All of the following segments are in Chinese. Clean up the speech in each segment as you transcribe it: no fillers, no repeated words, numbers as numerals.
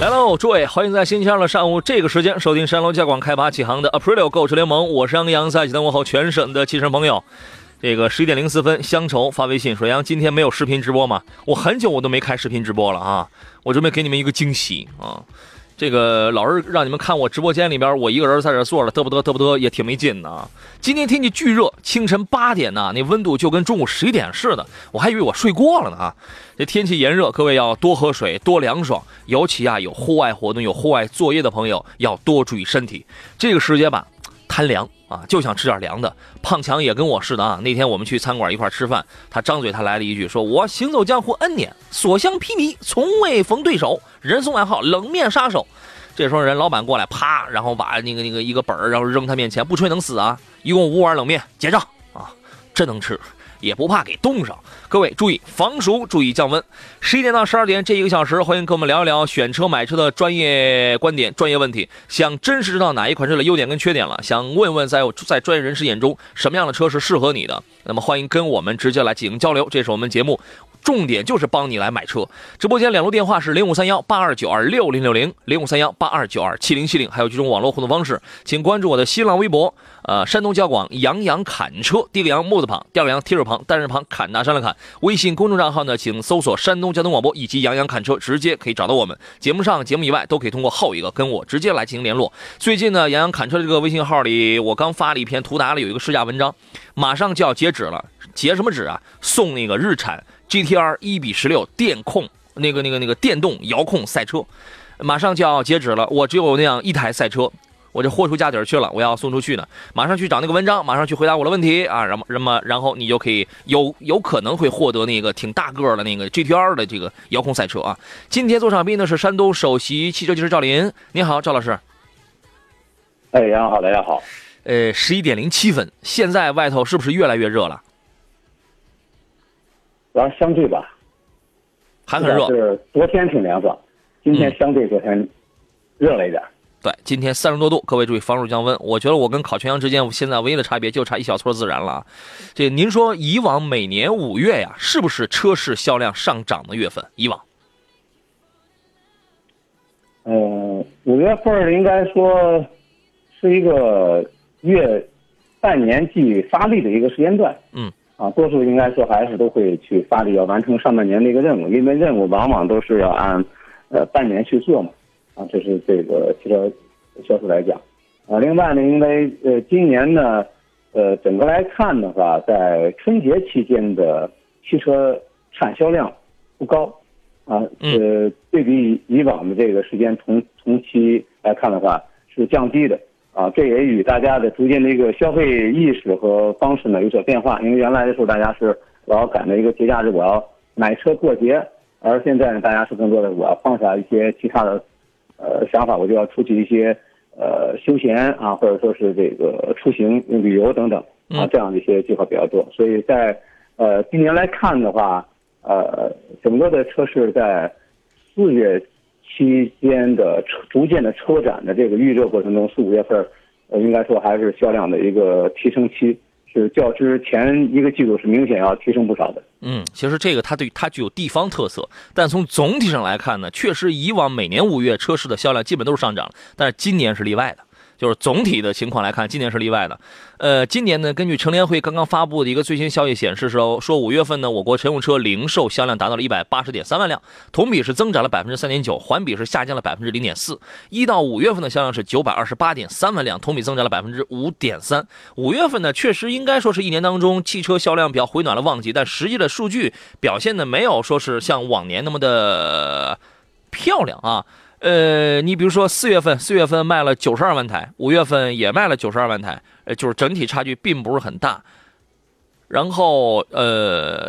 来喽，诸位，欢迎在星期二的上午这个时间收听山东交广开拔启航的 Aprilio 购车联盟，我是杨洋，在济南问候全省的汽车朋友。这个11:04，乡愁发微信说：“杨，今天没有视频直播吗？我很久我都没开视频直播了啊！我准备给你们一个惊喜啊！这个老是让你们看我直播间里边，我一个人在这坐着，嘚不嘚也挺没劲的啊！今天天气巨热，清晨8点呢，那温度就跟中午11点似的，我还以为我睡过了呢啊！这天气炎热，各位要多喝水，多凉爽，尤其啊有户外活动、有户外作业的朋友要多注意身体。这个时间吧，贪凉。”啊，就想吃点凉的。胖强也跟我似的啊，那天我们去餐馆一块吃饭，他张嘴他来了一句，说我行走江湖 N 年，所向披靡，从未逢对手，人送外号冷面杀手。这时候人老板过来，啪，然后把那个一个本儿，然后扔他面前，不吹能死啊，一共5碗冷面，结账啊，真能吃。也不怕给冻上，各位注意防暑，注意降温。11点到12点这一个小时，欢迎跟我们聊一聊选车、买车的专业观点、专业问题。想真实知道哪一款车的优点跟缺点了，想问问在专业人士眼中什么样的车是适合你的，那么欢迎跟我们直接来进行交流。这是我们节目重点，就是帮你来买车。直播间两路电话是0531-8292-6060、0531-8292-7070，还有几种网络互动方式，请关注我的新浪微博，山东交广杨洋砍车，第一个杨木字旁，第二个杨提手旁，单人旁，砍大山的砍。微信公众账号呢，请搜索山东交通广播以及杨洋砍车，直接可以找到我们。节目上、节目以外都可以通过后一个跟我直接来进行联络。最近呢，杨洋砍车这个微信号里，我刚发了一篇图达里有一个试驾文章，马上就要截止了，截什么止啊？送那个日产GTR 1:16电控那个电动遥控赛车，马上就要截止了。我只有那样一台赛车，我这豁出家底儿去了，我要送出去呢。马上去找那个文章，马上去回答我的问题啊，然后你就可以有可能会获得那个挺大个的那个 GTR 的这个遥控赛车啊。今天做场宾呢是山东首席汽车技师赵林，你好，赵老师。哎，杨好，大家好。11:07，现在外头是不是越来越热了？然后相对吧，还很热。是昨天挺凉爽，今天相对昨天热了一点。对，今天30多度，各位注意防暑降温。我觉得我跟烤全羊之间，现在唯一的差别就差一小撮孜然了。这您说以往每年5月呀，是不是车市销量上涨的月份？以往，5月份应该说是一个月半年季发力的一个时间段。嗯。啊，多数应该说还是都会去发力，要完成上半年的一个任务，因为任务往往都是要按，半年去做嘛。啊，这是这个汽车销售来讲。啊，另外呢，因为今年呢，整个来看的话，在春节期间的汽车产销量不高，啊，对比以往的这个时间同期来看的话是降低的。啊，这也与大家的逐渐的一个消费意识和方式呢有所变化。因为原来的时候，大家是我要赶着一个节假日，我要买车过节；而现在呢，大家是更多的我要放下一些其他的，想法，我就要出去一些，休闲啊，或者说是这个出行、旅游等等啊，这样的一些计划比较多。所以在今年来看的话，整个的车市在4月。期间的逐渐的车展的这个预热过程中，4、5月份，应该说还是销量的一个提升期，是较之前一个季度是明显要提升不少的。嗯，其实这个它具有地方特色，但从总体上来看呢，确实以往每年5月车市的销量基本都是上涨，但是今年是例外的。就是总体的情况来看，今年是例外的。今年呢，根据乘联会刚刚发布的一个最新消息显示说5月份呢，我国乘用车零售销量达到了 180.3 万辆，同比是增长了 3.9%， 环比是下降了 0.4%。1到5月份的销量是 928.3 万辆，同比增长了 5.3%。5月份呢，确实应该说是一年当中汽车销量比较回暖的旺季，但实际的数据表现呢，没有说是像往年那么的漂亮啊。你比如说四月份卖了92万台，5月份也卖了92万台，就是整体差距并不是很大。然后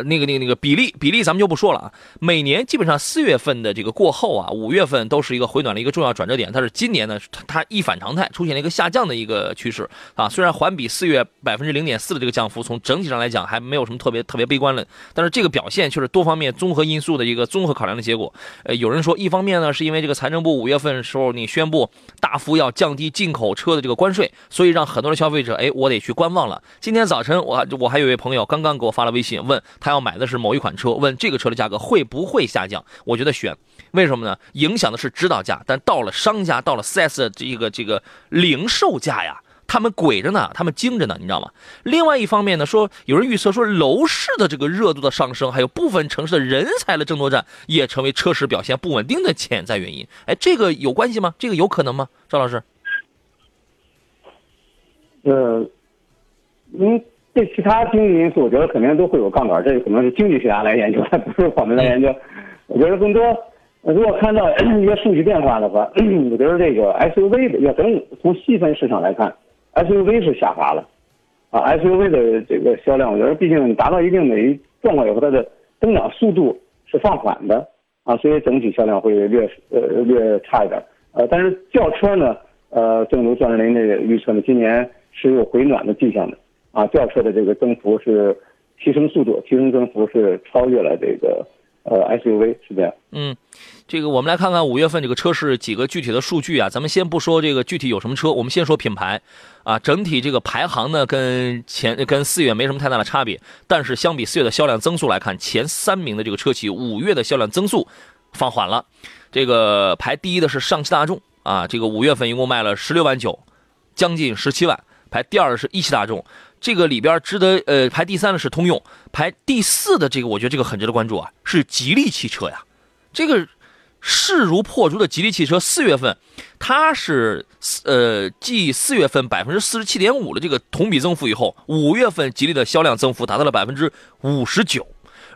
那个比例咱们就不说了啊。每年基本上4月份的这个过后啊，5月份都是一个回暖的一个重要转折点，但是今年呢，它一反常态出现了一个下降的一个趋势啊。虽然环比4月 0.4% 的这个降幅，从整体上来讲还没有什么特别悲观了，但是这个表现却是多方面综合因素的一个综合考量的结果。有人说一方面呢是因为这个财政部5月份的时候你宣布大幅要降低进口车的这个关税，所以让很多的消费者我得去观望了。今天早晨我还有一位朋友刚刚给我发了微信，问他要买的是某一款车，问这个车的价格会不会下降。我觉得选，为什么呢？影响的是指导价，但到了商家，到了 4S 的这个零售价呀，他们鬼着呢，他们精着呢，你知道吗？另外一方面呢，说有人预测说楼市的这个热度的上升，还有部分城市的人才的争夺战，也成为车市表现不稳定的潜在原因。哎，这个有关系吗？这个有可能吗？赵老师？对其他经济因素，我觉得肯定都会有杠杆，这可能是经济学家来研究，还不是我们来研究。我觉得更多，如果看到一些数据变化的话，我觉得这个 SUV 的要从细分市场来看 ，SUV 是下滑了，啊 ，SUV 的这个销量，我觉得毕竟达到一定的状况以后，它的增长速度是放缓的，啊，所以整体销量会略差一点。但是轿车呢，正如赵振林那个预测呢，今年是有回暖的迹象的。啊，轿车的这个增幅是提升增幅是超越了这个SUV， 是这样。这个我们来看看5月份这个车市几个具体的数据啊，咱们先不说这个具体有什么车，我们先说品牌啊，整体这个排行呢跟4月没什么太大的差别，但是相比4月的销量增速来看，前3名的这个车企5月的销量增速放缓了。这个排第1的是上汽大众啊，这个5月份一共卖了16.9万，将近17万。排第2的是一汽大众。这个里边值得排第3的是通用，排第4的这个我觉得这个很值得关注啊，是吉利汽车呀。这个势如破竹的吉利汽车，4月份它是继4月份 47.5% 的这个同比增幅以后，5月份吉利的销量增幅达到了 59%。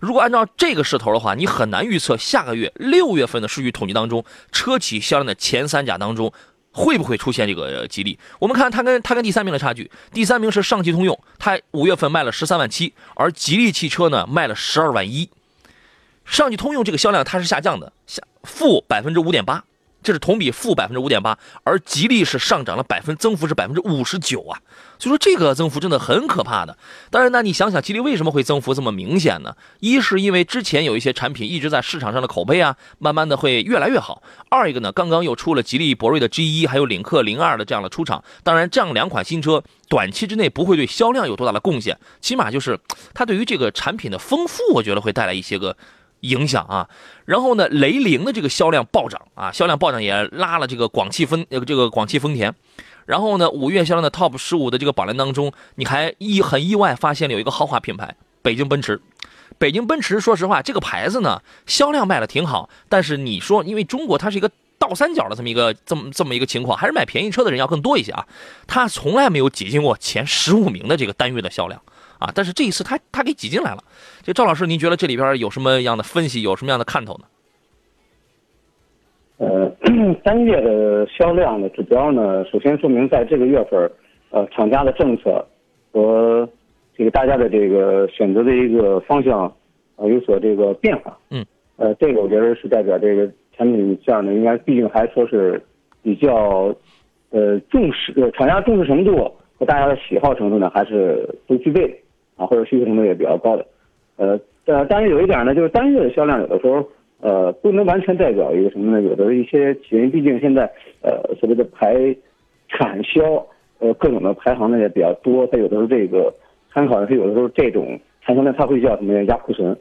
如果按照这个势头的话，你很难预测下个月6月份的数据统计当中，车企销量的前3甲当中会不会出现这个吉利？我们看它跟第3名的差距，第3名是上汽通用，它5月份卖了13.7万，而吉利汽车呢卖了12.1万。上汽通用这个销量它是下降的，负 5.8%， 这是同比负 5.8%， 而吉利是上涨了增幅是 59% 啊，所以说这个增幅真的很可怕的。当然呢，你想想吉利为什么会增幅这么明显呢？一是因为之前有一些产品一直在市场上的口碑啊，慢慢的会越来越好。二一个呢，刚刚又出了吉利博瑞的 G1 还有领克02的这样的出场，当然这样2款新车短期之内不会对销量有多大的贡献，起码就是它对于这个产品的丰富，我觉得会带来一些个影响啊。然后呢，雷凌的这个销量暴涨啊，销量暴涨也拉了这个广汽丰田。然后呢，5月销量的 Top 15的这个榜单当中，你还很意外发现了有一个豪华品牌北京奔驰。说实话，这个牌子呢销量卖的挺好，但是你说因为中国它是一个倒三角的这么一个情况，还是买便宜车的人要更多一些啊。它从来没有挤进过前15名的这个单月的销量啊，但是这一次他给挤进来了。这赵老师，您觉得这里边有什么样的分析，有什么样的看头呢？单月的销量的指标呢，首先说明在这个月份，厂家的政策和这个大家的这个选择的一个方向有所这个变化。这个我觉得是代表这个产品这样的，应该毕竟还说是比较重视，厂家重视程度和大家的喜好程度呢，还是都具备的。啊，或者需求程度也比较高的，但是有一点呢，就是单月的销量有的时候，不能完全代表一个什么呢？有的一些企业，毕竟现在，所谓的排产销，各种的排行呢也比较多，它有的时候这个参考的是有的时候这种产销量，它会叫什么呢？压库存。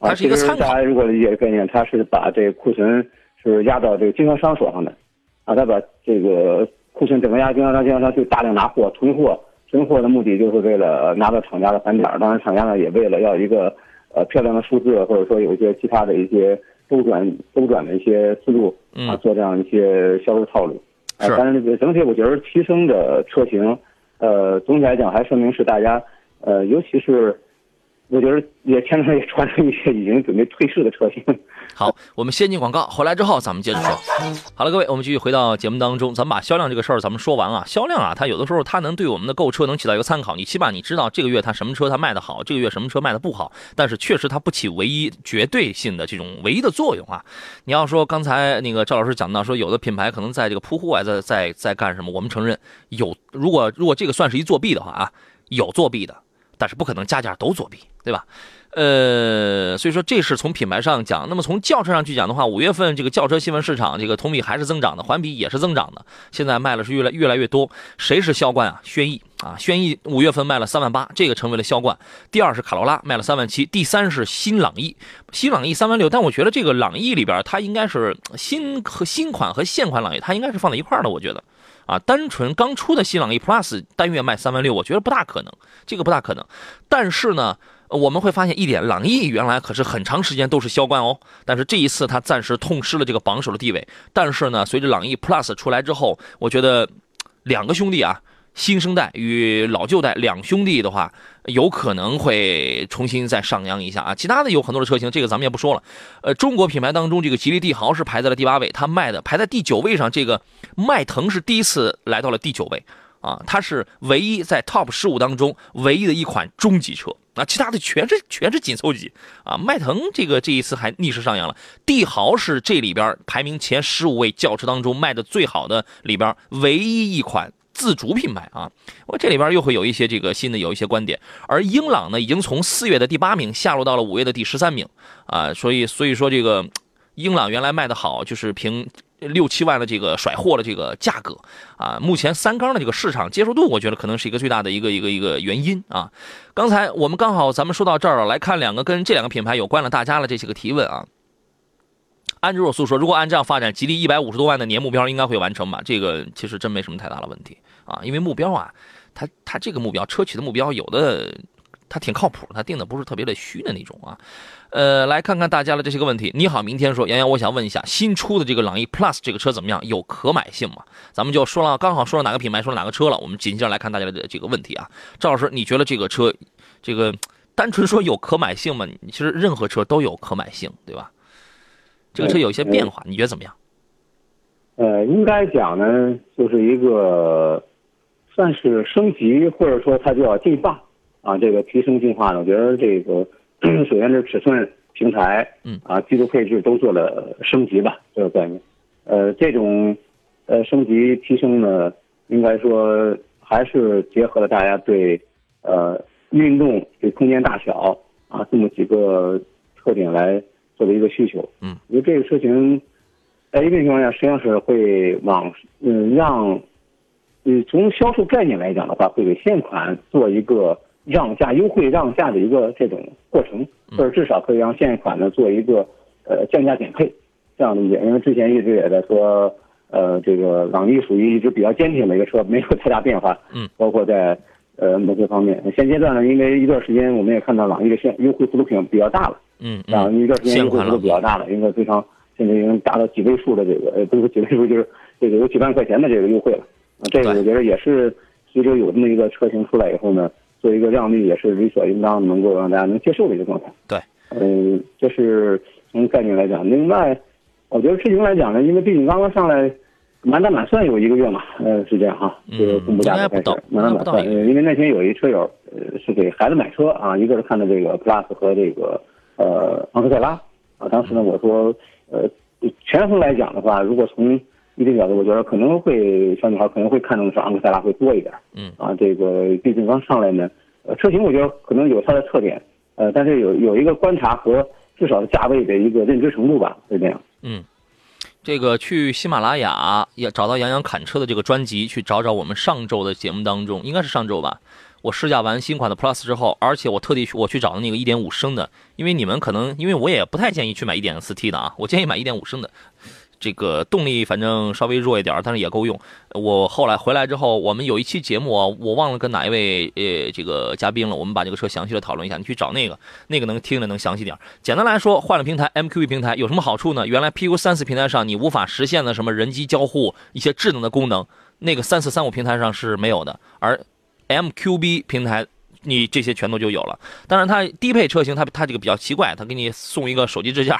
它是一个参考。大家如果理解概念，它是把这个库存是压到这个经销商手上的，啊，它把这个库存整个压经销商就大量拿货囤货。存货的目的就是为了拿到厂家的返点，当然厂家呢也为了要一个漂亮的数字，或者说有一些其他的一些周转的一些思路啊，做这样一些销售套路。但是整体我觉得提升的车型，总体来讲还说明是大家尤其是我觉得也牵扯也传出一些已经准备退市的车型好，我们先进广告，回来之后咱们接着说。好了，各位，我们继续回到节目当中，咱们把销量这个事儿咱们说完啊。销量啊，它有的时候它能对我们的购车能起到一个参考，你起码你知道这个月它什么车它卖得好，这个月什么车卖得不好，但是确实它不起唯一绝对性的这种唯一的作用啊。你要说刚才那个赵老师讲到说，有的品牌可能在这个铺户啊，在干什么，我们承认有，如果这个算是一作弊的话啊，有作弊的，但是不可能家家都作弊，对吧？所以说这是从品牌上讲。那么从轿车上去讲的话，五月份这个轿车新闻市场这个同比还是增长的，环比也是增长的，现在卖了是越来越多。谁是销冠啊？轩逸啊，轩逸五月份卖了38000，这个成为了销冠。第二是卡罗拉，卖了37000，第三是新朗逸，新朗逸36000。但我觉得这个朗逸里边，它应该是新款和现款朗逸，它应该是放在一块儿的，我觉得。啊，单纯刚出的新朗逸 Plus 单月卖36000，我觉得不大可能，这个不大可能。但是呢，我们会发现一点，朗逸原来可是很长时间都是销冠哦，但是这一次它暂时痛失了这个榜首的地位。但是呢，随着朗逸 Plus 出来之后，我觉得两个兄弟啊，新生代与老旧代两兄弟的话，有可能会重新再上扬一下啊。其他的有很多的车型，这个咱们也不说了。中国品牌当中，这个吉利帝豪是排在了第8位，它卖的排在第9位上。这个迈腾是第一次来到了第9位啊，它是唯一在 TOP 15当中唯一的一款中级车。啊，其他的全是紧凑级啊！迈腾这一次还逆势上扬了，帝豪是这里边排名前15位轿车当中卖的最好的里边唯一一款自主品牌啊！我这里边又会有一些这个新的有一些观点，而英朗呢已经从4月的第8名下落到了5月的第13名啊，所以说这个英朗原来卖的好，就是凭6-7万的这个甩货的这个价格啊，目前三缸的这个市场接受度，我觉得可能是一个最大的一个原因啊。刚才我们刚好咱们说到这儿了，来看两个跟这两个品牌有关了大家了这些个提问啊。安之若素说，如果按这样发展，吉利150多万的年目标应该会完成吧？这个其实真没什么太大的问题啊，因为目标啊，它这个目标车企的目标有的。它挺靠谱，它定的不是特别的虚的那种啊。来看看大家的这些个问题。你好，明天说，杨洋，我想问一下，新出的这个朗逸 Plus 这个车怎么样？有可买性吗？咱们就说了，刚好说了哪个品牌，说了哪个车了。我们紧接着来看大家的这个问题啊。赵老师，你觉得这个车，这个单纯说有可买性吗？其实任何车都有可买性，对吧？这个车有一些变化，你觉得怎么样？应该讲呢，就是一个算是升级，或者说它就要进化。啊，这个提升进化呢，我觉得这个首先是尺寸、平台，啊，技术配置都做了升级吧，这个概念。这种升级提升呢，应该说还是结合了大家对运动、对空间大小啊这么几个特点来做的一个需求。嗯，因为这个车型在一定情况下，实际上是会往从销售概念来讲的话，会给现款做一个。让价优惠让价的一个这种过程，或者至少可以让现款呢做一个降价减配，这样理解。因为之前一直也在说，这个朗逸属于一直比较坚挺的一个车，没有太大变化。嗯，包括在某些方面，现阶段呢，因为一段时间我们也看到朗逸的优惠幅度比较大了。嗯，啊，一段时间优惠幅度比较大了，应该非常甚至已经达到几位数的这个，不是几位数，就是这个有几万块钱的这个优惠了。这个我觉得也是随着有这么一个车型出来以后呢。做一个让利也是理所应当，能够让大家能接受的一个状态。对，这是从概念来讲。另外，我觉得事情来讲呢，因为毕竟刚刚上来，满打满算有一个月嘛，是这样哈，就是公布价格开始，满打满算。因为那天有一车友，是给孩子买车啊，一个是看到这个 Plus 和这个昂克赛拉啊，当时呢我说，权衡来讲的话，如果从一定角度，我觉得可能会小女孩可能会看中的是昂克赛拉会多一点。嗯啊，这个毕竟刚上来呢，车型我觉得可能有它的特点，但是有一个观察和至少价位的一个认知程度吧，是这样。嗯，这个去喜马拉雅也找到杨洋砍车的这个专辑，去找找我们上周的节目当中，应该是上周吧。我试驾完新款的 Plus 之后，而且我特地去找的那个 1.5 升的，因为你们可能因为我也不太建议去买 1.4T 的啊，我建议买 1.5 升的。这个动力反正稍微弱一点，但是也够用。我后来回来之后，我们有一期节目啊，我忘了跟哪一位这个嘉宾了，我们把这个车详细的讨论一下，你去找那个能听着能详细点。简单来说，换了平台 MQB 平台有什么好处呢？原来 PQ34 平台上你无法实现的什么人机交互一些智能的功能，那个3435平台上是没有的，而 MQB 平台你这些全都就有了。当然它低配车型它这个比较奇怪，它给你送一个手机支架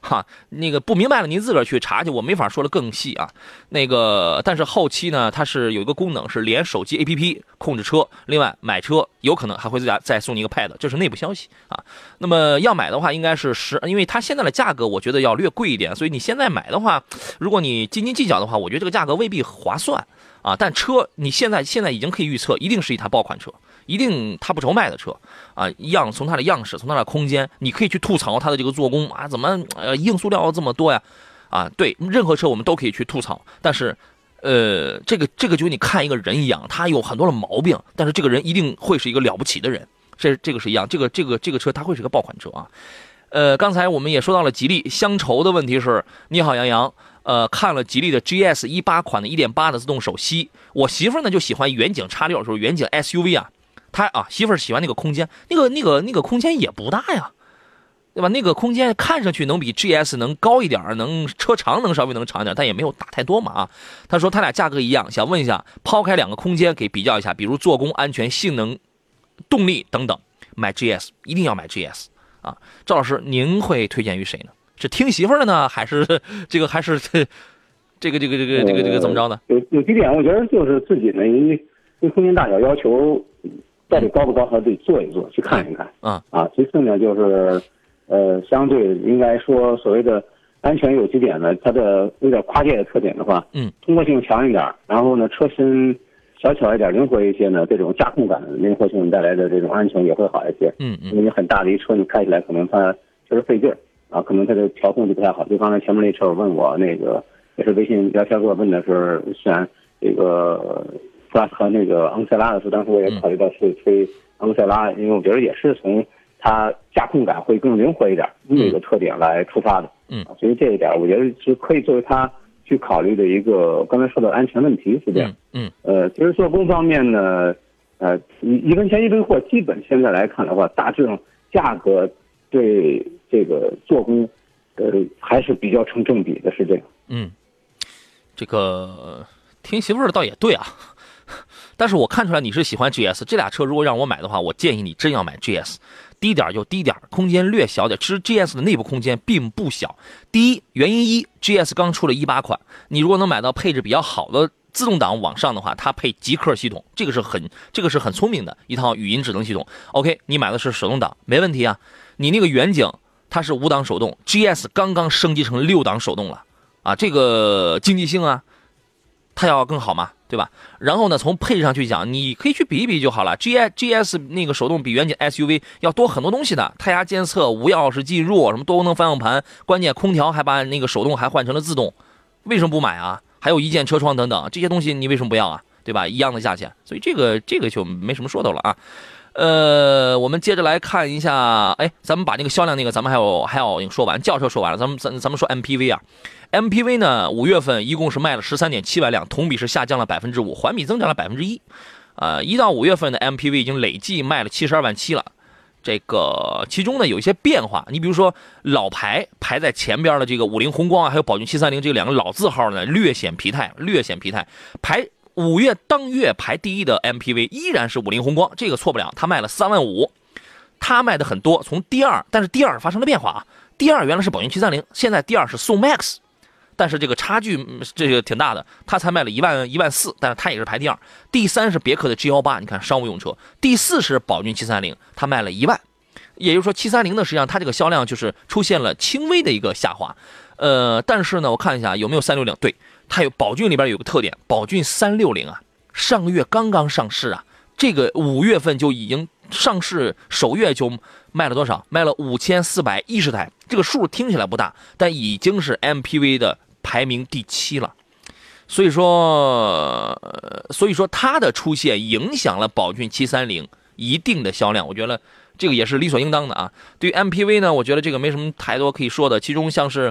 哈，那个不明白了您自个儿去查去，我没法说的更细啊。那个但是后期呢，它是有一个功能是连手机 APP 控制车，另外买车有可能还会再送你一个 pad， 这是内部消息啊。那么要买的话应该是因为它现在的价格我觉得要略贵一点，所以你现在买的话，如果你斤斤计较的话，我觉得这个价格未必划算啊。但车你现在已经可以预测，一定是一台爆款车，一定它不愁卖的车啊。从它的样式，从它的空间，你可以去吐槽它的这个做工啊，怎么硬塑料这么多呀？啊，对，任何车我们都可以去吐槽，但是这个就跟你看一个人一样，他有很多的毛病，但是这个人一定会是一个了不起的人，这个是一样，这个车它会是个爆款车啊。刚才我们也说到了吉利，乡愁的问题是，你好杨洋，看了吉利的 GS18 款的 1.8 的自动手吸，我媳妇呢就喜欢远景 X6， 就是远景 SUV 啊，她啊媳妇喜欢那个空间，那个空间也不大呀，对吧？那个空间看上去能比 GS 能高一点，车长能稍微能长一点，但也没有大太多嘛啊。她说她俩价格一样，想问一下，抛开两个空间给比较一下，比如做工、安全、性能、动力等等，买 GS 一定要买 GS。啊，赵老师，您会推荐于谁呢？是听媳妇儿的呢，还是这个怎么着呢？有几点，我觉得就是自己呢，因为空间大小要求到底高不高，还得做一做，去看一看。其次呢，就是相对应该说所谓的安全有几点呢，它的有点跨界的特点的话，通过性强一点，然后呢车身小巧一点，灵活一些呢，这种驾控感、灵活性带来的这种安全也会好一些。因为很大的一车你开起来可能它就是费劲啊，可能它的调控就不太好。就刚才前面那车友问我那个，也是微信聊天给我问的是，虽然这个Plus和那个昂克赛拉的时候，当时我也考虑到是推昂克赛拉，因为我觉得也是从它驾控感会更灵活一点那个特点来出发的。所以这一点我觉得是可以作为它去考虑的一个，刚才说的安全问题是这样。其实做工方面呢，一分钱一分货，基本现在来看的话，大致上价格对这个做工，还是比较成正比的，是这样。这个听媳妇儿的倒也对啊，但是我看出来你是喜欢 GS 这俩车，如果让我买的话，我建议你真要买 GS。低点就低点，空间略小点。其实 GS 的内部空间并不小。第一，原因一 ，GS 刚出了18款，你如果能买到配置比较好的自动挡往上的话，它配极客系统，这个是很聪明的一套语音智能系统。OK， 你买的是手动挡，没问题啊。你那个远景它是5档手动 ，GS 刚刚升级成6档手动了啊，这个经济性啊，它要更好吗？对吧？然后呢，从配置上去讲，你可以去比一比就好了。GS 那个手动比远景 SUV 要多很多东西的，胎压监测、无钥匙进入、什么多功能方向盘，关键空调还把那个手动还换成了自动，为什么不买啊？还有一键车窗等等这些东西，你为什么不要啊？对吧？一样的价钱，所以这个就没什么说头了啊。我们接着来看一下，哎，咱们把那个销量那个，咱们还有说完，轿车说完了，咱们说 MPV 啊。MPV 呢，5月份一共是卖了13.7万辆，同比是下降了5%，环比增长了1%。1到5月份的 MPV 已经累计卖了72.7万了。这个其中呢有一些变化，你比如说老牌排在前边的这个50宏光啊，还有宝骏730这两个老字号呢，略显疲态。5月当月排第一的 MPV 依然是50宏光，这个错不了，它卖了3.5万，它卖的很多。从第二，但是第二发生了变化啊，第二原来是宝骏730，现在第二是宋 MAX。但是这个差距这个挺大的，他才卖了1万4，但是他也是排第二。第三是别克的 G18， 你看商务用车。第四是宝骏730，他卖了1万，也就是说730呢实际上它这个销量就是出现了轻微的一个下滑。但是呢我看一下有没有360，对，它有宝骏里边有个特点，宝骏360啊，上个月刚刚上市啊，这个5月份就已经上市，首月就卖了多少？卖了5410台，这个数听起来不大，但已经是 MPV 的排名第7了，所以说它的出现影响了宝骏730一定的销量，我觉得这个也是理所应当的啊。对于 MPV 呢，我觉得这个没什么太多可以说的，其中像是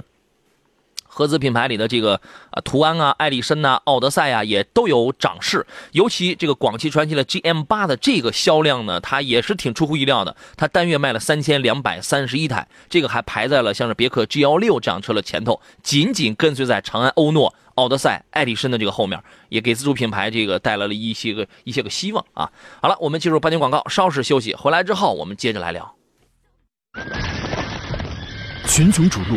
合资品牌里的这个途安啊、艾力绅呐、奥德赛啊，也都有涨势。尤其这个广汽传祺的 GM8 的这个销量呢，它也是挺出乎意料的，它单月卖了3231台，这个还排在了像是别克 G16 这样车的前头，紧紧跟随在长安欧诺、奥德赛、艾力绅的这个后面，也给自主品牌这个带来了一些个希望啊。好了，我们进入半天广告，稍事休息，回来之后我们接着来聊。群雄逐鹿，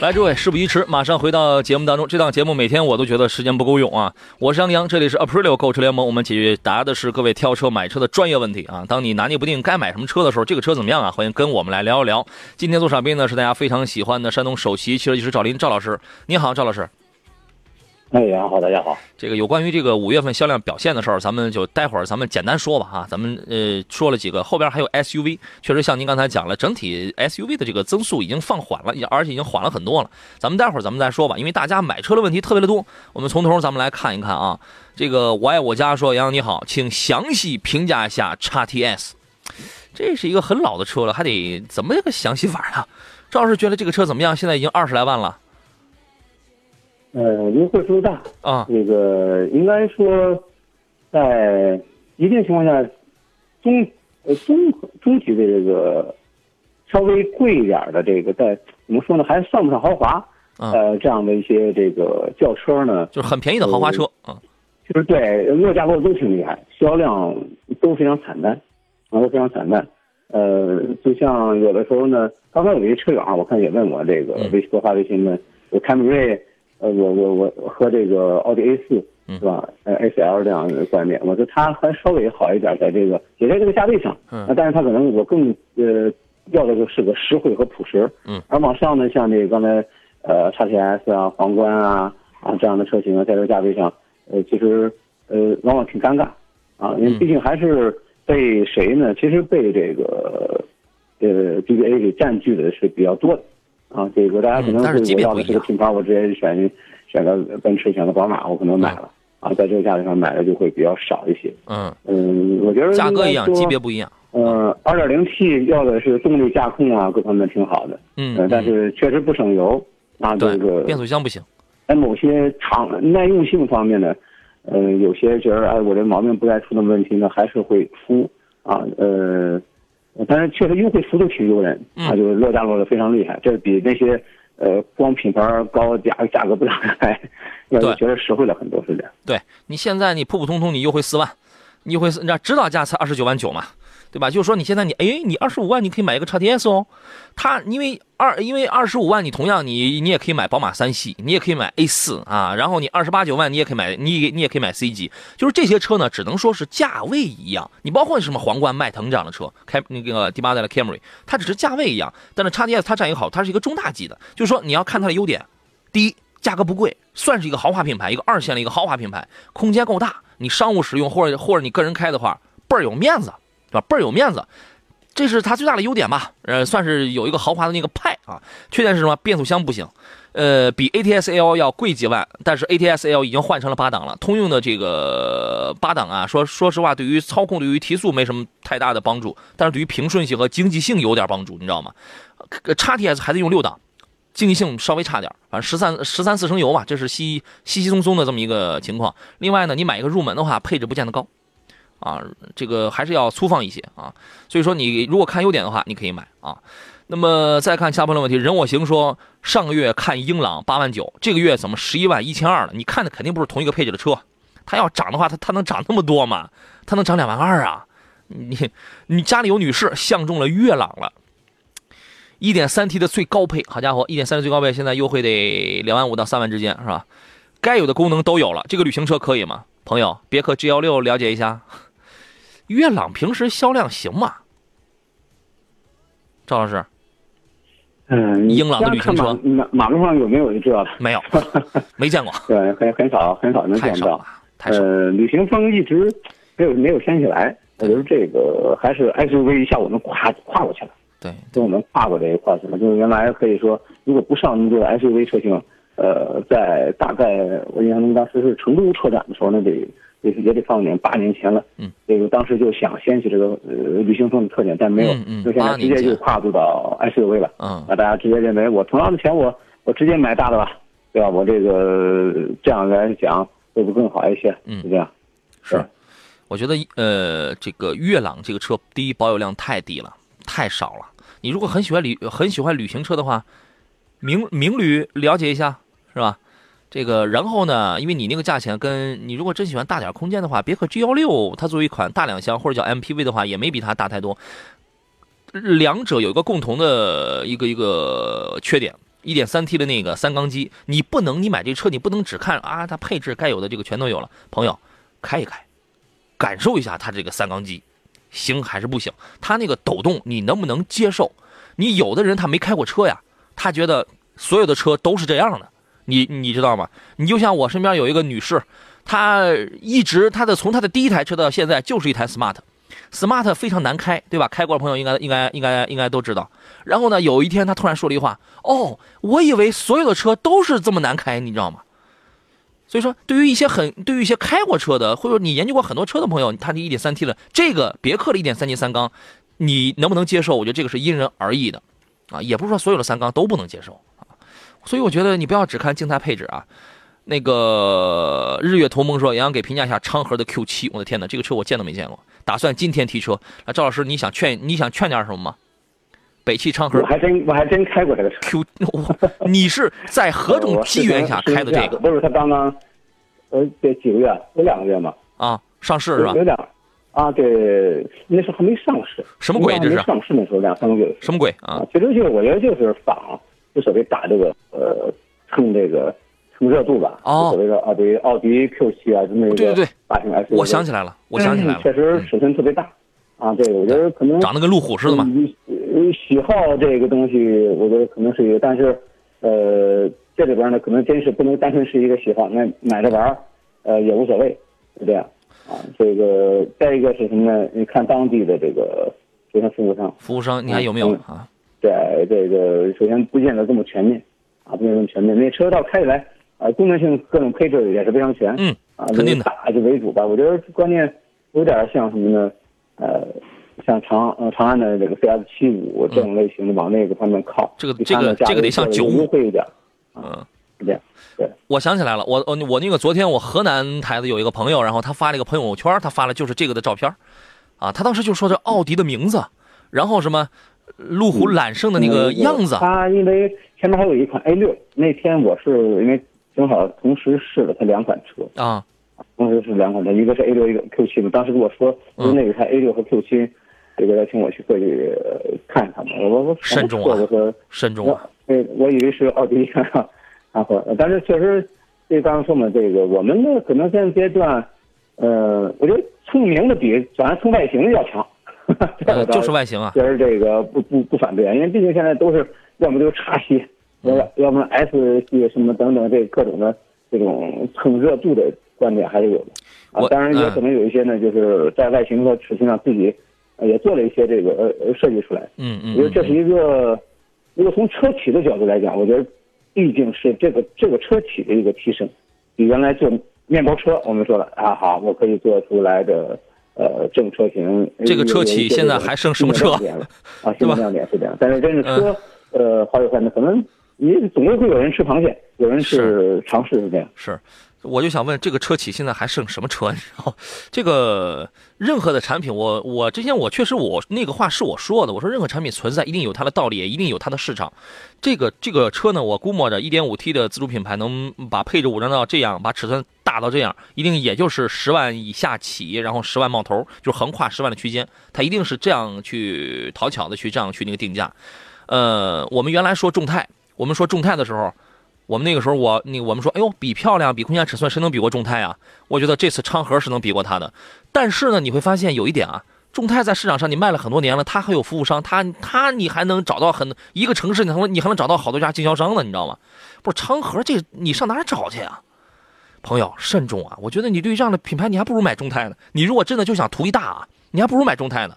来，诸位，事不宜迟，马上回到节目当中。这档节目每天我都觉得时间不够用啊！我是杨洋，这里是 Aprilio 购车联盟，我们解答的是各位挑车买车的专业问题啊。当你拿捏不定该买什么车的时候，这个车怎么样啊？欢迎跟我们来聊一聊。今天做场宾呢是大家非常喜欢的山东首席汽车技师赵林赵老师，你好，赵老师。哎，杨好，大家好。这个有关于这个五月份销量表现的事儿，咱们就待会儿咱们简单说吧啊。咱们说了几个，后边还有 SUV， 确实像您刚才讲了，整体 SUV 的这个增速已经放缓了，而且已经缓了很多了。咱们待会儿咱们再说吧，因为大家买车的问题特别的多。我们从头咱们来看一看啊。这个我爱我家说，杨你好，请详细评价一下 XTS， 这是一个很老的车了，还得怎么个详细法啊？赵老师觉得这个车怎么样？现在已经20来万了。优惠幅度大啊，那个应该说，在一定情况下，中体的这个稍微贵一点的这个，在怎么说呢，还算不上豪华，这样的一些这个轿车呢，就是很便宜的豪华车啊，就是对各价格都挺厉害，销量都非常惨淡，都非常惨淡。就像有的时候呢，刚才有一车友啊，我看也问我这个微博发微信问，我凯美瑞。我和这个奥迪 A4 是吧？A4L 这样的观点，我觉得它还稍微好一点，在这个也在这个价位上，但是它可能我更要的就是个实惠和朴实。而往上呢，像这个刚才XTS 啊、皇冠啊这样的车型啊，在这个价位上，其实往往挺尴尬啊，因为毕竟还是被谁呢？其实被这个BBA 给占据的是比较多的。啊，这个大家可能是我要的这个品牌，我直接选个奔驰，选个宝马，我可能买了啊，在这个价格上买的就会比较少一些。我觉得价格一样，级别不一样。2.0T 要的是动力驾控啊，各方面挺好的。但是确实不省油啊，这个变速箱不行。在某些耐用性方面呢，有些觉得哎，我这毛病不该出那么问题呢，还是会出啊，但是确实优惠幅度挺诱人，它就是落价落的非常厉害，这比那些光品牌高价格不大开，要觉得实惠了很多是这样。对你现在你普普通通你优惠4万，你优惠人家指导价才29.9万嘛，对吧？就是说你现在你25万你可以买一个 XTS 哦，它因为25万你同样你也可以买宝马3系，你也可以买 A4 啊，然后你28.9万你也可以买你也可以买 C 级，就是这些车呢只能说是价位一样，你包括什么皇冠、迈腾这样的车，那个第8代的 Camry， 它只是价位一样，但是 XTS 它占一个好，它是一个中大级的，就是说你要看它的优点，第一价格不贵，算是一个豪华品牌，一个二线的一个豪华品牌，空间够大，你商务使用或者你个人开的话倍儿有面子。对吧？倍儿有面子，这是它最大的优点吧？算是有一个豪华的那个派啊。缺点是什么？变速箱不行，比 ATS-L 要贵几万，但是 ATS-L 已经换成了8档了。通用的这个8档啊，说实话，对于操控、对于提速没什么太大的帮助，但是对于平顺性和经济性有点帮助，你知道吗？XTS 还得用6档，经济性稍微差点，反正13.4升油吧，这是稀松的这么一个情况。另外呢，你买一个入门的话，配置不见得高。啊，这个还是要粗放一些啊，所以说你如果看优点的话，你可以买啊。那么再看下朋友问题，人我行说上个月看英朗8万9，这个月怎么11万1200了？你看的肯定不是同一个配置的车，它要涨的话，它能涨那么多吗？它能涨2万2啊！你家里有女士相中了悦朗了，1.3T 的最高配，好家伙，1.3 的最高配现在优惠得2万5到3万之间是吧？该有的功能都有了，这个旅行车可以吗？朋友，别克 G16 了解一下。悦朗平时销量行吗，赵老师？英朗的旅行车马路上有没有就知道了，没有，没见过。对，很少能见到，太少了。旅行风一直没有掀起来，我觉得这个还是 SUV 一下我们跨过去了。对，我们跨过这一块去了，就是原来可以说，如果不上那么多 SUV 车型，在大概我印象中当时是成都车展的时候，那也得放眼8年前了。嗯，这个当时就想掀起这个旅行风的特点，但没有，就现在直接就跨度到 SUV 了。嗯，大家直接认为我同样的钱我直接买大的吧，对吧？我这个这样来讲会不会更好一些？嗯，是这样。是，我觉得这个悦朗这个车，第一保有量太低了，太少了。你如果很喜欢旅行车的话，名旅了解一下。是吧？这个，然后呢？因为你那个价钱，跟你如果真喜欢大点空间的话，别克 G16 它作为一款大两厢或者叫 MPV 的话，也没比它大太多。两者有一个共同的一个缺点， 1.3T 的那个三缸机，你买这车你不能只看啊，它配置该有的这个全都有了。朋友，开一开，感受一下它这个三缸机，行还是不行？它那个抖动你能不能接受？你有的人他没开过车呀，他觉得所有的车都是这样的。你知道吗？你就像我身边有一个女士，她从她的第一台车到现在就是一台 smart 非常难开，对吧？开过的朋友应该都知道。然后呢，有一天她突然说了一话，哦，我以为所有的车都是这么难开，你知道吗？所以说，对于一些开过车的，或者你研究过很多车的朋友，他是 1.3T 的这个别克的 1.3T 三缸，你能不能接受？我觉得这个是因人而异的，啊，也不是说所有的三缸都不能接受。所以我觉得你不要只看静态配置啊。那个日月同盟说，杨洋给评价一下昌河的 Q7。 我的天哪，这个车我见都没见过，打算今天提车。那赵老师，你想劝点什么吗？北汽昌河，我还真开过这个车。你是在何种机缘下开的这个？不是，他刚刚对，几个月，有2个月嘛。啊，上市是吧？有2啊，对，那时候还没上市。什么鬼这是？上市那时候2-3个月。什么鬼啊？其实就是我觉得就是仿。就所谓打这个蹭这个蹭热度吧，哦，所谓的奥迪 Q7 啊，那个对，大型 SUV， 我想起来了，确实尺寸特别大，啊，对，我觉得可能长得跟路虎似的嘛。喜好这个东西，我觉得可能是一个，但是这里边呢，可能真是不能单纯是一个喜好，那买着玩也无所谓，是这样啊。这个再一个是什么呢？你看当地的这个就像服务商，你还有没有啊？对，这个首先不见得这么全面，啊，不见得这么全面。那车道开起来，啊，功能性各种配置也是非常全，嗯，啊，肯定的，打就为主吧。我觉得关键有点像什么呢？像长安的这个 CS75这种类型的往那个方面靠。这个得像95会一点，嗯，这样。对，我想起来了，我那个昨天我河南台的有一个朋友，然后他发了一个朋友圈，他发了就是这个的照片，啊，他当时就说这奥迪的名字，然后什么。路虎揽胜的那个样子，它因为前面还有一款 A6， 那天我是因为正好同时试了它2款车啊，同时是2款车，一个是 A6， 一个 Q7 嘛。当时跟我说，因为那台 A6 和 Q7， 这个请我去过去看他们，我慎重啊，慎重啊，对，我以为是奥迪啊，但是确实，这刚刚说嘛，这个我们的可能现阶段，我觉得从名字比咱从外形要强。就是外形啊，就是这个不反对啊，因为毕竟现在都是要么就叉系，要么 S 系什么等等，这各种的这种蹭热度的观点还是有的啊。当然也可能有一些呢，就是在外形和尺寸上自己也做了一些这个设计出来。嗯，因为这是一个，如果从车企的角度来讲，我觉得毕竟是这个车企的一个提升，比原来做面包车，我们说了啊，好，我可以做出来的。正车型，这个车企现在还剩什么车啊？是吧？是这样，但是真是车，好有坏呢，可能你总归会有人吃螃蟹，有人是尝试，是这样。是，我就想问，这个车企现在还剩什么车？你知道，这个任何的产品，我之前我确实我那个话是我说的，我说任何产品存在一定有它的道理，也一定有它的市场。这个车呢，我估摸着 1.5T 的自主品牌能把配置武装到这样，把尺寸大到这样，一定也就是10万以下起，然后10万冒头，就横跨10万的区间，它一定是这样去讨巧的去这样去那个定价。我们原来说众泰，我们说众泰的时候，我们那个时候我们说，哎呦，比漂亮，比空间尺寸，谁能比过众泰啊？我觉得这次昌河是能比过它的。但是呢，你会发现有一点啊。众泰在市场上你卖了很多年了，它还有服务商，它你还能找到一个城市你还能找到好多家经销商呢，你知道吗？不是昌河这你上哪儿找去啊？朋友慎重啊！我觉得你对于这样的品牌，你还不如买众泰呢。你如果真的就想图一大啊，你还不如买众泰呢。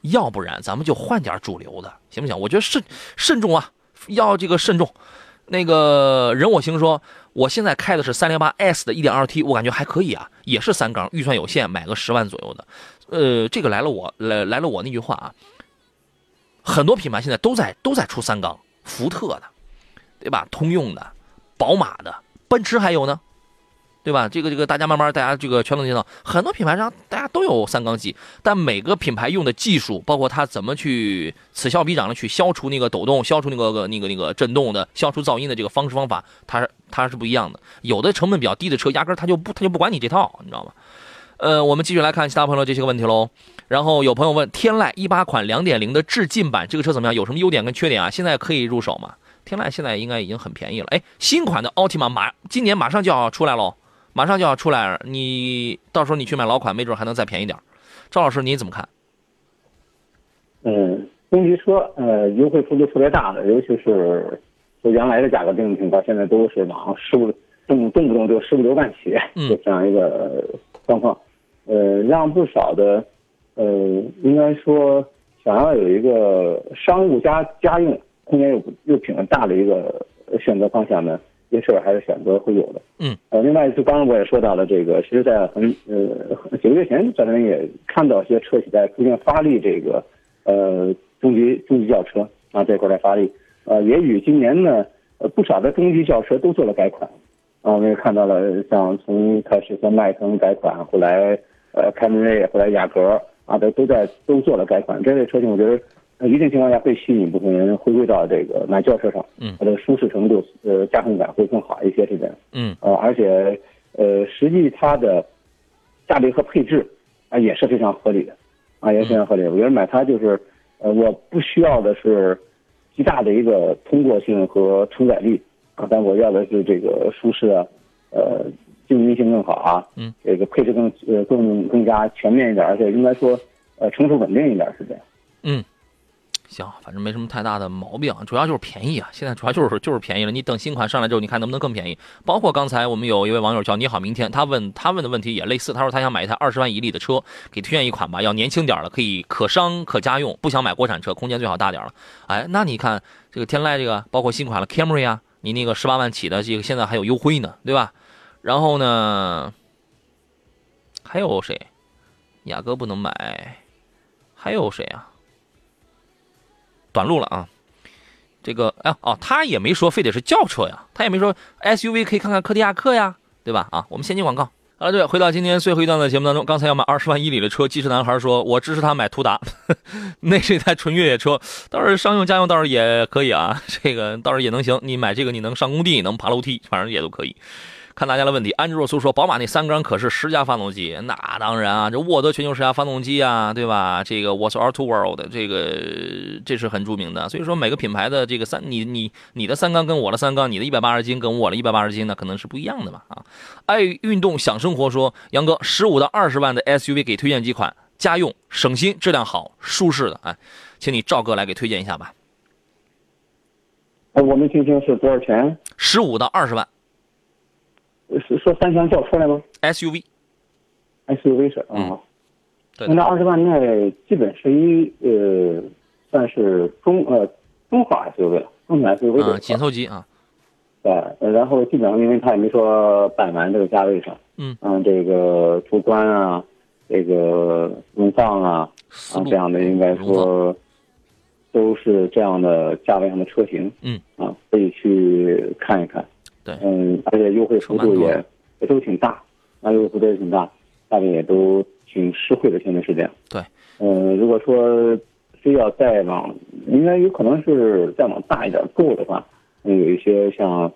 要不然咱们就换点主流的，行不行？我觉得慎重啊，要这个慎重。那个人我行说，我现在开的是 308S 的 1.2T， 我感觉还可以啊，也是三缸，预算有限，买个10万左右的。这个来了我那句话啊，很多品牌现在都在出三缸，福特的，对吧？通用的，宝马的，奔驰还有呢，对吧？这个大家这个全都能见到，很多品牌上大家都有三缸机，但每个品牌用的技术，包括它怎么去此消彼长的去消除那个抖动、消除那个震动的、消除噪音的这个方式方法，它是不一样的。有的成本比较低的车，压根它就不管你这套，你知道吗？我们继续来看其他朋友这些个问题喽。然后有朋友问，天籁18款 2.0 的致进版这个车怎么样？有什么优点跟缺点啊？现在可以入手吗？天籁现在应该已经很便宜了。哎，新款的奥提玛今年马上就要出来喽。马上就要出来，你到时候你去买老款，没准还能再便宜点。赵老师，你怎么看？公局车优惠幅度特别大的，尤其是就原来的价格定情况，现在都是往上动不动就15、16万起，就这样一个状况。让不少的应该说想要有一个商务家用空间又挺大的一个选择方向呢。这事儿还是选择会有的，另外就刚刚我也说到了这个，其实，在几个月前，咱们也看到一些车企在逐渐发力这个，中级轿车啊这块在发力，也与今年呢，不少的中级轿车都做了改款，啊，我们也看到了，像从一开始像迈腾改款，后来凯美瑞，后来雅阁啊，都做了改款，这类车型我觉得。一定情况下会吸引一部分人回归到这个买轿车上，它的舒适程度、驾控感会更好一些这边，而且实际它的价位和配置啊也是非常合理的，啊也是非常合理的。我觉得买它就是我不需要的是极大的一个通过性和承载力啊，但我要的是这个舒适啊，静音性更好啊，这个配置更加全面一点，而且应该说成熟稳定一点是这样，行，反正没什么太大的毛病，主要就是便宜啊！现在主要就是便宜了。你等新款上来之后，你看能不能更便宜？包括刚才我们有一位网友叫你好明天，他问的问题也类似，他说他想买一台20万以里的车，给推荐一款吧，要年轻点了，可以可商可家用，不想买国产车，空间最好大点了。哎，那你看这个天籁这个，包括新款的 Camry 啊，你那个18万起的这个现在还有优惠呢，对吧？然后呢，还有谁？雅阁不能买，还有谁啊？短路了啊，这个他也没说非得是轿车呀，他也没说 SUV 可以看看柯迪亚克呀，对吧？啊，我们先进广告。好了，对，回到今天最后一段的节目当中，刚才要买20万以里的车，机智男孩说，我支持他买途达，那是一台纯越野车，倒是商用家用倒是也可以啊，这个倒是也能行，你买这个你能上工地，能爬楼梯，反正也都可以。看大家的问题，安之若素说，宝马那三缸可是10加发动机，那当然啊，这沃德全球10加发动机啊，对吧？这个 What's Our Two World 这是很著名的，所以说每个品牌的这个你的三缸跟我的三缸，你的180斤跟我的180斤呢，可能是不一样的吧啊。爱运动想生活说，杨哥15到20万的 SUV 给推荐几款家用省心、质量好、舒适的，哎，请你赵哥来给推荐一下吧。我没听清是多少钱？15到20万。说三厢轿车来吗 ？SUV 是啊，对，那20万那基本是一算是中华 SUV 了，中款 SUV 啊，紧凑级啊，对，然后基本上因为他也没说办完这个价位上，这个途观啊，这个荣放啊，这样的应该说都是这样的价位上的车型，可以去看一看。对，而且优惠幅度也都挺大，优惠幅度也挺大，价格也都挺实惠的，现在是这样。对，如果说非要再往，应该有可能是再往大一点购的话，有一些像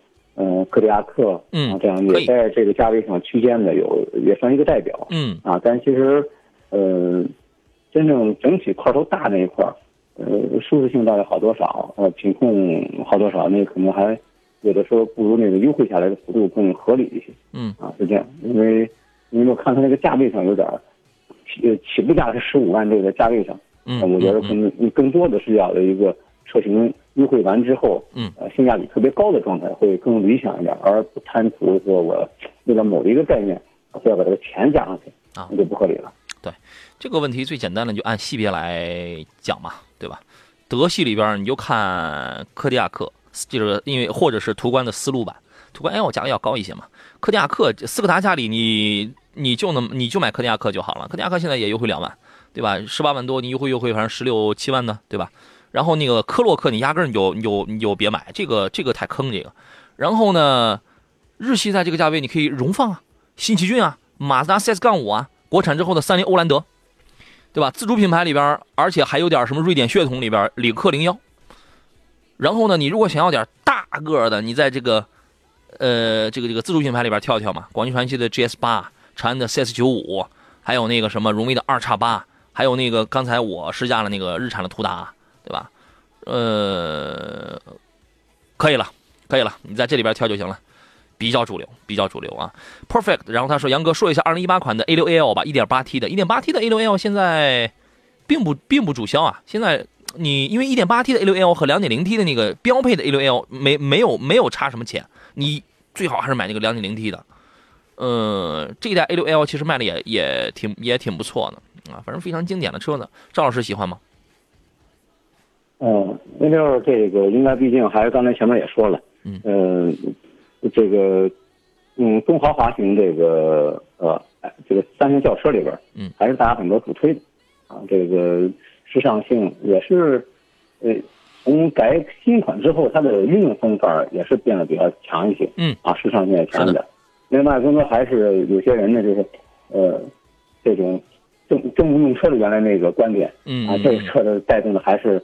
柯迪亚克，这样也在这个价位上区间的有，也算一个代表，但其实，真正整体块头大那一块，舒适性到底好多少，品控好多少，那可能还。有的时候不如那个优惠下来的幅度更合理一些，是这样，因为我看它那个价位上有点起步价是15万这个价位上，我觉得可能你更多的是要的一个车型优惠完之后，性价比特别高的状态会更理想一点，而不贪图说我为了某一个概念非要把这个钱加上去啊，那就不合理了。对，这个问题最简单的你就按系别来讲嘛，对吧？德系里边你就看柯迪亚克。就是因为或者是途观的思路版，途观 L 价格要高一些嘛。柯迪亚克斯柯达家里你就买柯迪亚克就好了，柯迪亚克现在也优惠2万，对吧？18万多你优惠，反正16、7万呢，对吧？然后那个科洛克你压根你就别买，这个太坑这个。然后呢，日系在这个价位你可以荣放啊、新奇骏啊、马自达 CS-5 啊，国产之后的30欧蓝德，对吧？自主品牌里边，而且还有点什么瑞典血统里边，领克01。然后呢，你如果想要点大个的，你在这个自主品牌里边跳一跳嘛，广汽传祺的 GS8， 长安的 CS95， 还有那个什么荣威的 2X8， 还有那个刚才我试驾了那个日产的途达，对吧？可以了，你在这里边挑就行了，比较主流啊 ，perfect。然后他说，杨哥说一下2018款的 A6L 吧，1.8T 的 A6L 现在并不主销啊，现在。你因为 1.8T 的 A6L 和 2.0T 的那个标配的 A6L 没有差什么钱，你最好还是买那个 2.0T 的。这一代 A6L 其实卖的也挺不错的啊，反正非常经典的车呢。赵老师喜欢吗？A6 这个应该毕竟还是刚才前面也说了，这个中豪华型这个三厢轿车里边，还是大家很多主推的啊，这个。时尚性也是，从改新款之后，它的运动风范也是变得比较强一些。时尚性也强一点。另外，更多还是有些人呢，就是，这种政务用车的原来那个观点，这个车的带动的还是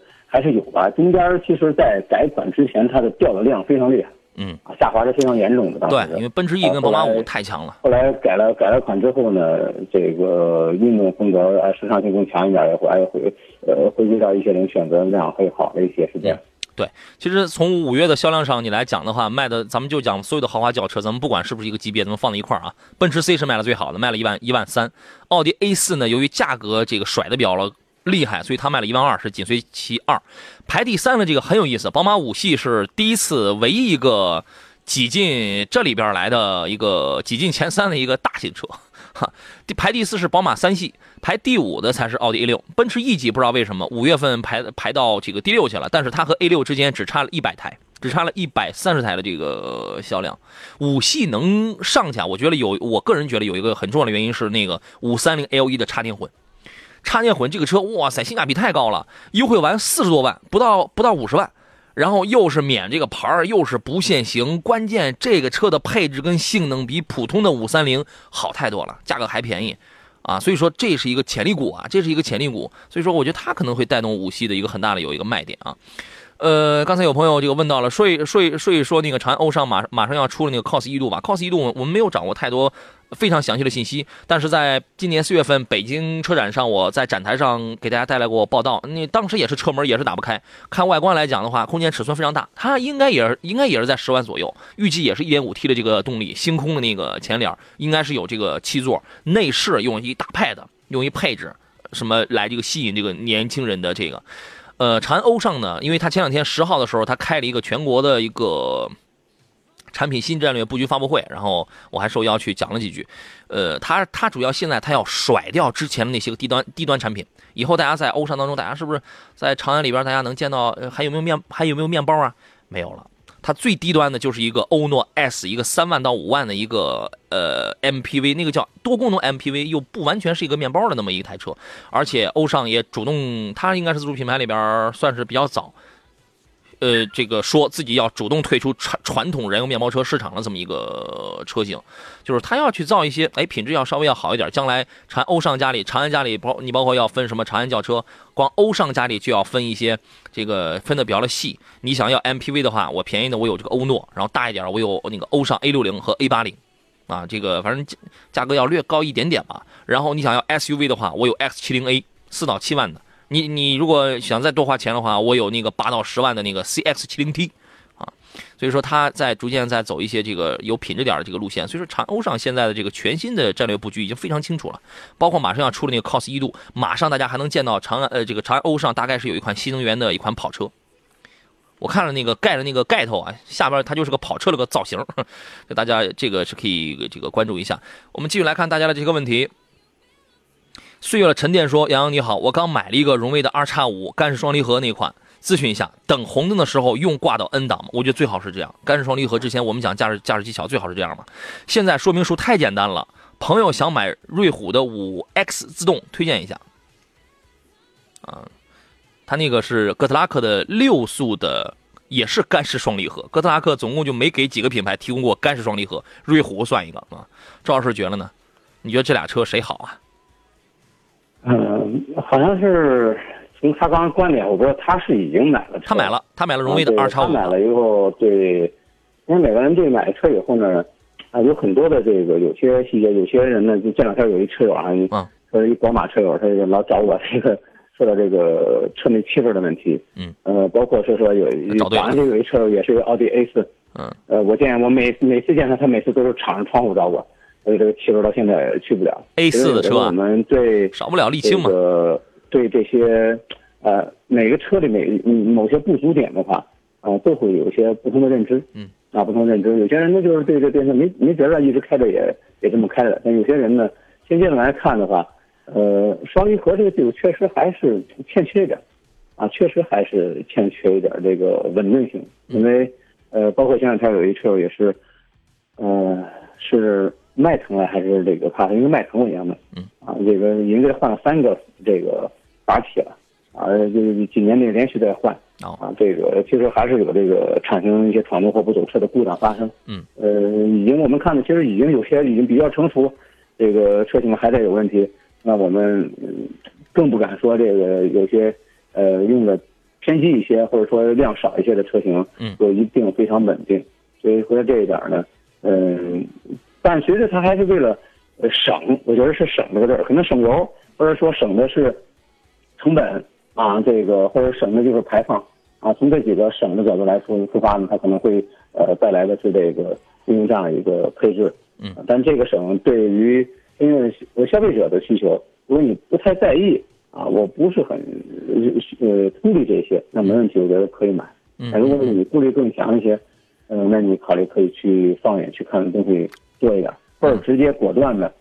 有吧。中间其实，在改款之前，它的掉的量非常厉害，下滑是非常严重的。对，因为奔驰 E 跟宝马5太强了。后来改了款之后呢，这个运动风格时尚性更强一点，也回归到一些人选择量会好的一些，是这样。对，其实从5月的销量上你来讲的话，卖的咱们就讲所有的豪华轿车，咱们不管是不是一个级别，咱们放在一块儿啊。奔驰 C 是卖了最好的，卖了1万3。奥迪 A4 呢，由于价格这个甩的比较厉害，所以它卖了1万2，是紧随其二。排第3的这个很有意思，宝马5系是第一次唯一一个挤进这里边来的一个挤进前3的一个大型车哈。排第4是宝马3系，排第5的才是奥迪 A6。 奔驰 E 级不知道为什么5月份排到这个第6去了，但是它和 A6 之间只差了130台的这个销量。5系能上下，我个人觉得有一个很重要的原因是那个 530L1 的插电混这个车，哇塞，性价比太高了，优惠完40多万，不到50万，然后又是免这个牌，又是不限行，关键这个车的配置跟性能比普通的530好太多了，价格还便宜啊，所以说这是一个潜力股啊，所以说我觉得它可能会带动5系的一个很大的有一个卖点啊。刚才有朋友这个问到了，说那个长安欧尚马上要出了那个 COS1°吧 ，COS1°我们没有掌握太多非常详细的信息，但是在今年4月份北京车展上，我在展台上给大家带来过报道，那当时也是车门也是打不开，看外观来讲的话，空间尺寸非常大，它应该也是在10万左右，预计也是 1.5T 的这个动力，星空的那个前脸应该是有这个7座，内饰用一大派的，用一配置什么来这个吸引这个年轻人的这个。长安欧尚呢，因为他前两天10号的时候，他开了一个全国的一个产品新战略布局发布会，然后我还受邀去讲了几句。他主要现在他要甩掉之前的那些个低端产品，以后大家在欧尚当中，大家是不是在长安里边大家能见到还有没有面包啊？没有了，它最低端的就是一个欧诺 S， 一个3万到5万的一个MPV， 那个叫多功能 MPV， 又不完全是一个面包的那么一台车，而且欧尚也主动，它应该是自主品牌里边算是比较早，这个说自己要主动退出传统燃油面包车市场的这么一个车型，就是它要去造一些品质要稍微要好一点，将来欧尚家里、长安家里，包括要分什么长安轿车，光欧尚家里就要分一些，这个分的比较的细。你想要 MPV 的话，我便宜的我有这个欧诺，然后大一点我有那个欧尚 A60 和 A80。啊，这个反正价格要略高一点点吧。然后你想要 SUV 的话，我有 X70A 4到7万的。你如果想再多花钱的话，我有那个8到10万的那个 CX70T 啊。所以说它在逐渐在走一些这个有品质点的这个路线。所以说长欧尚现在的这个全新的战略布局已经非常清楚了，包括马上要出的那个 COS1°，马上大家还能见到这个长安欧尚大概是有一款新能源的一款跑车。我看了那个盖的那个盖头啊，下边它就是个跑车的个造型，大家这个是可以这个关注一下。我们继续来看大家的这个问题。岁月的沉淀说，杨洋你好，我刚买了一个荣威的 2X5 干式双离合那款，咨询一下，等红灯的时候用挂到 N 档吗？我觉得最好是这样，干式双离合之前我们讲驾驶技巧最好是这样嘛。现在说明书太简单了，朋友想买瑞虎的 5X 自动推荐一下啊，它那个是哥特拉克的6速的，也是干式双离合。哥特拉克总共就没给几个品牌提供过干式双离合，瑞虎算一个啊。赵老师觉得呢？你觉得这俩车谁好啊？好像是从他刚刚观点，我不知道他是已经买了车，他买了荣威的2.5，他买了以后，对，因为每个人对买车以后呢，啊，有很多的这个有些细节，有些人呢，就这两天有一车友啊，说一宝马车友，他就老找我这个说到这个车内气味的问题，包括说有早上就有一车友也是奥迪 A4，我见我每次见他，他每次都是敞着窗户找我。所以这个汽车到现在去不了 A4 的车，我们对少不了沥青嘛。对这些每个车里某些不足点的话，都会有一些不同的认知。不同的认知，有些人呢就是对这变速没觉得，一直开着也这么开着。但有些人呢，现阶段来看的话，双离合这个技术确实还是欠缺一点，确实还是欠缺一点这个稳定性。因为包括前两天有一车也是，是迈腾啊，还是这个帕萨，因为迈腾我一样的，这个已经换了3个这个发体了，就是几年内连续在换，这个其实还是有这个产生一些闯动或不走车的故障发生，已经我们看的其实已经有些已经比较成熟，这个车型还在有问题，那我们更不敢说这个有些用的偏激一些或者说量少一些的车型，就一定非常稳定，所以回到这一点呢，但随着它还是为了省，我觉得是省这个字儿，可能省油，或者说省的是成本啊，这个或者省的就是排放啊。从这几个省的角度来出发呢，它可能会带来的是这个应用这样一个配置。但这个省对于因为消费者的需求，如果你不太在意啊，我不是很顾虑这些，那没问题，我觉得可以买。但如果你顾虑更强一些，那你考虑可以去放眼去看东西。多一点，或者直接果断的，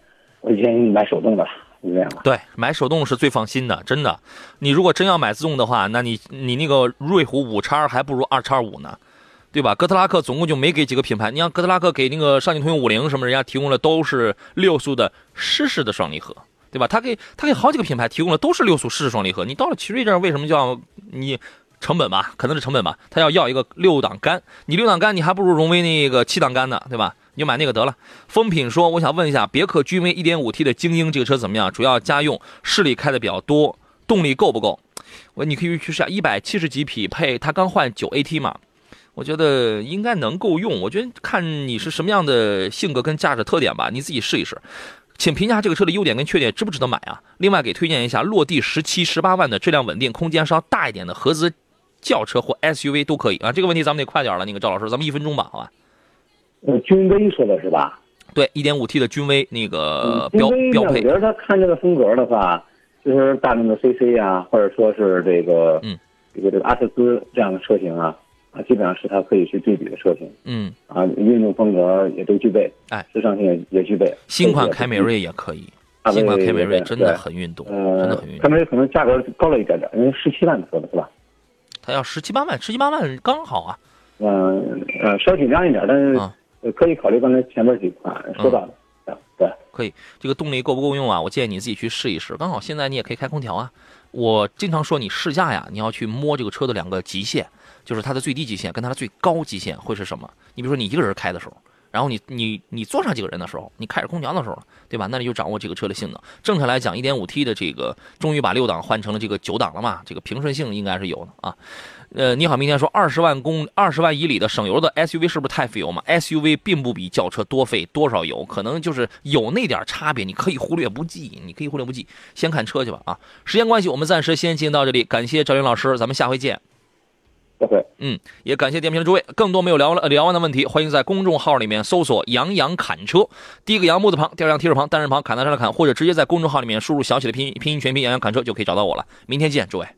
我建议你买手动的，是这样吧？对，买手动是最放心的，真的。你如果真要买自动的话，那你那个瑞虎5x还不如2x5呢，对吧？哥特拉克总共就没给几个品牌，你像哥特拉克给那个上汽通用50什么，人家提供了都是6速的湿式的双离合，对吧？他给好几个品牌提供了都是6速湿式双离合，你到了奇瑞这儿为什么叫你？成本吧，可能是成本吧，他要一个6档杆，你6档杆你还不如荣威那个7档杆呢，对吧？你就买那个得了。风品说，我想问一下别克君威 1.5T 的精英这个车怎么样？主要家用，市里开的比较多，动力够不够？你可以去试下170级匹配，它刚换 9AT 嘛，我觉得应该能够用，我觉得看你是什么样的性格跟驾驶特点吧，你自己试一试。请评价这个车的优点跟缺点，值不值得买啊？另外给推荐一下落地17、18万的质量稳定、空间稍大一点的合资轿车或 SUV 都可以啊，这个问题咱们得快点了。那个赵老师，咱们1分钟吧，好吧？君威说的是吧？对， 1.5T 的君威那个标配。我觉得他看这个风格的话，就是大众的 CC 啊，或者说是这个这个阿特兹这样的车型啊，基本上是它可以去对比的车型。运动风格也都具备，时尚性也具备。新款凯美瑞也可以，新款凯美瑞真的很运动，真的很运动。凯美瑞可能价格高了一点点，因为17万的说的是吧？它要17、18万刚好啊，稍紧张一点，但是可以考虑刚才前面几款说到的，对，可以。这个动力够不够用啊？我建议你自己去试一试。刚好现在你也可以开空调啊。我经常说你试驾呀，你要去摸这个车的2个极限，就是它的最低极限跟它的最高极限会是什么？你比如说你一个人开的时候，然后你坐上几个人的时候，你开着空调的时候，对吧？那你就掌握这个车的性能。正常来讲 1.5T 的这个终于把6档换成了这个9档了嘛，这个平顺性应该是有的啊。你好，明天说20万以里的省油的 SUV 是不是太费油嘛？ SUV 并不比轿车多费多少油，可能就是有那点差别，你可以忽略不计，先看车去吧啊。时间关系，我们暂时先进行到这里，感谢赵云老师，咱们下回见。也感谢点评的诸位，更多没有聊完的问题，欢迎在公众号里面搜索杨砍车，第一个杨木字旁，第二个提手旁，单人旁，砍到上的砍，或者直接在公众号里面输入小写的拼音全拼杨砍车就可以找到我了。明天见，诸位。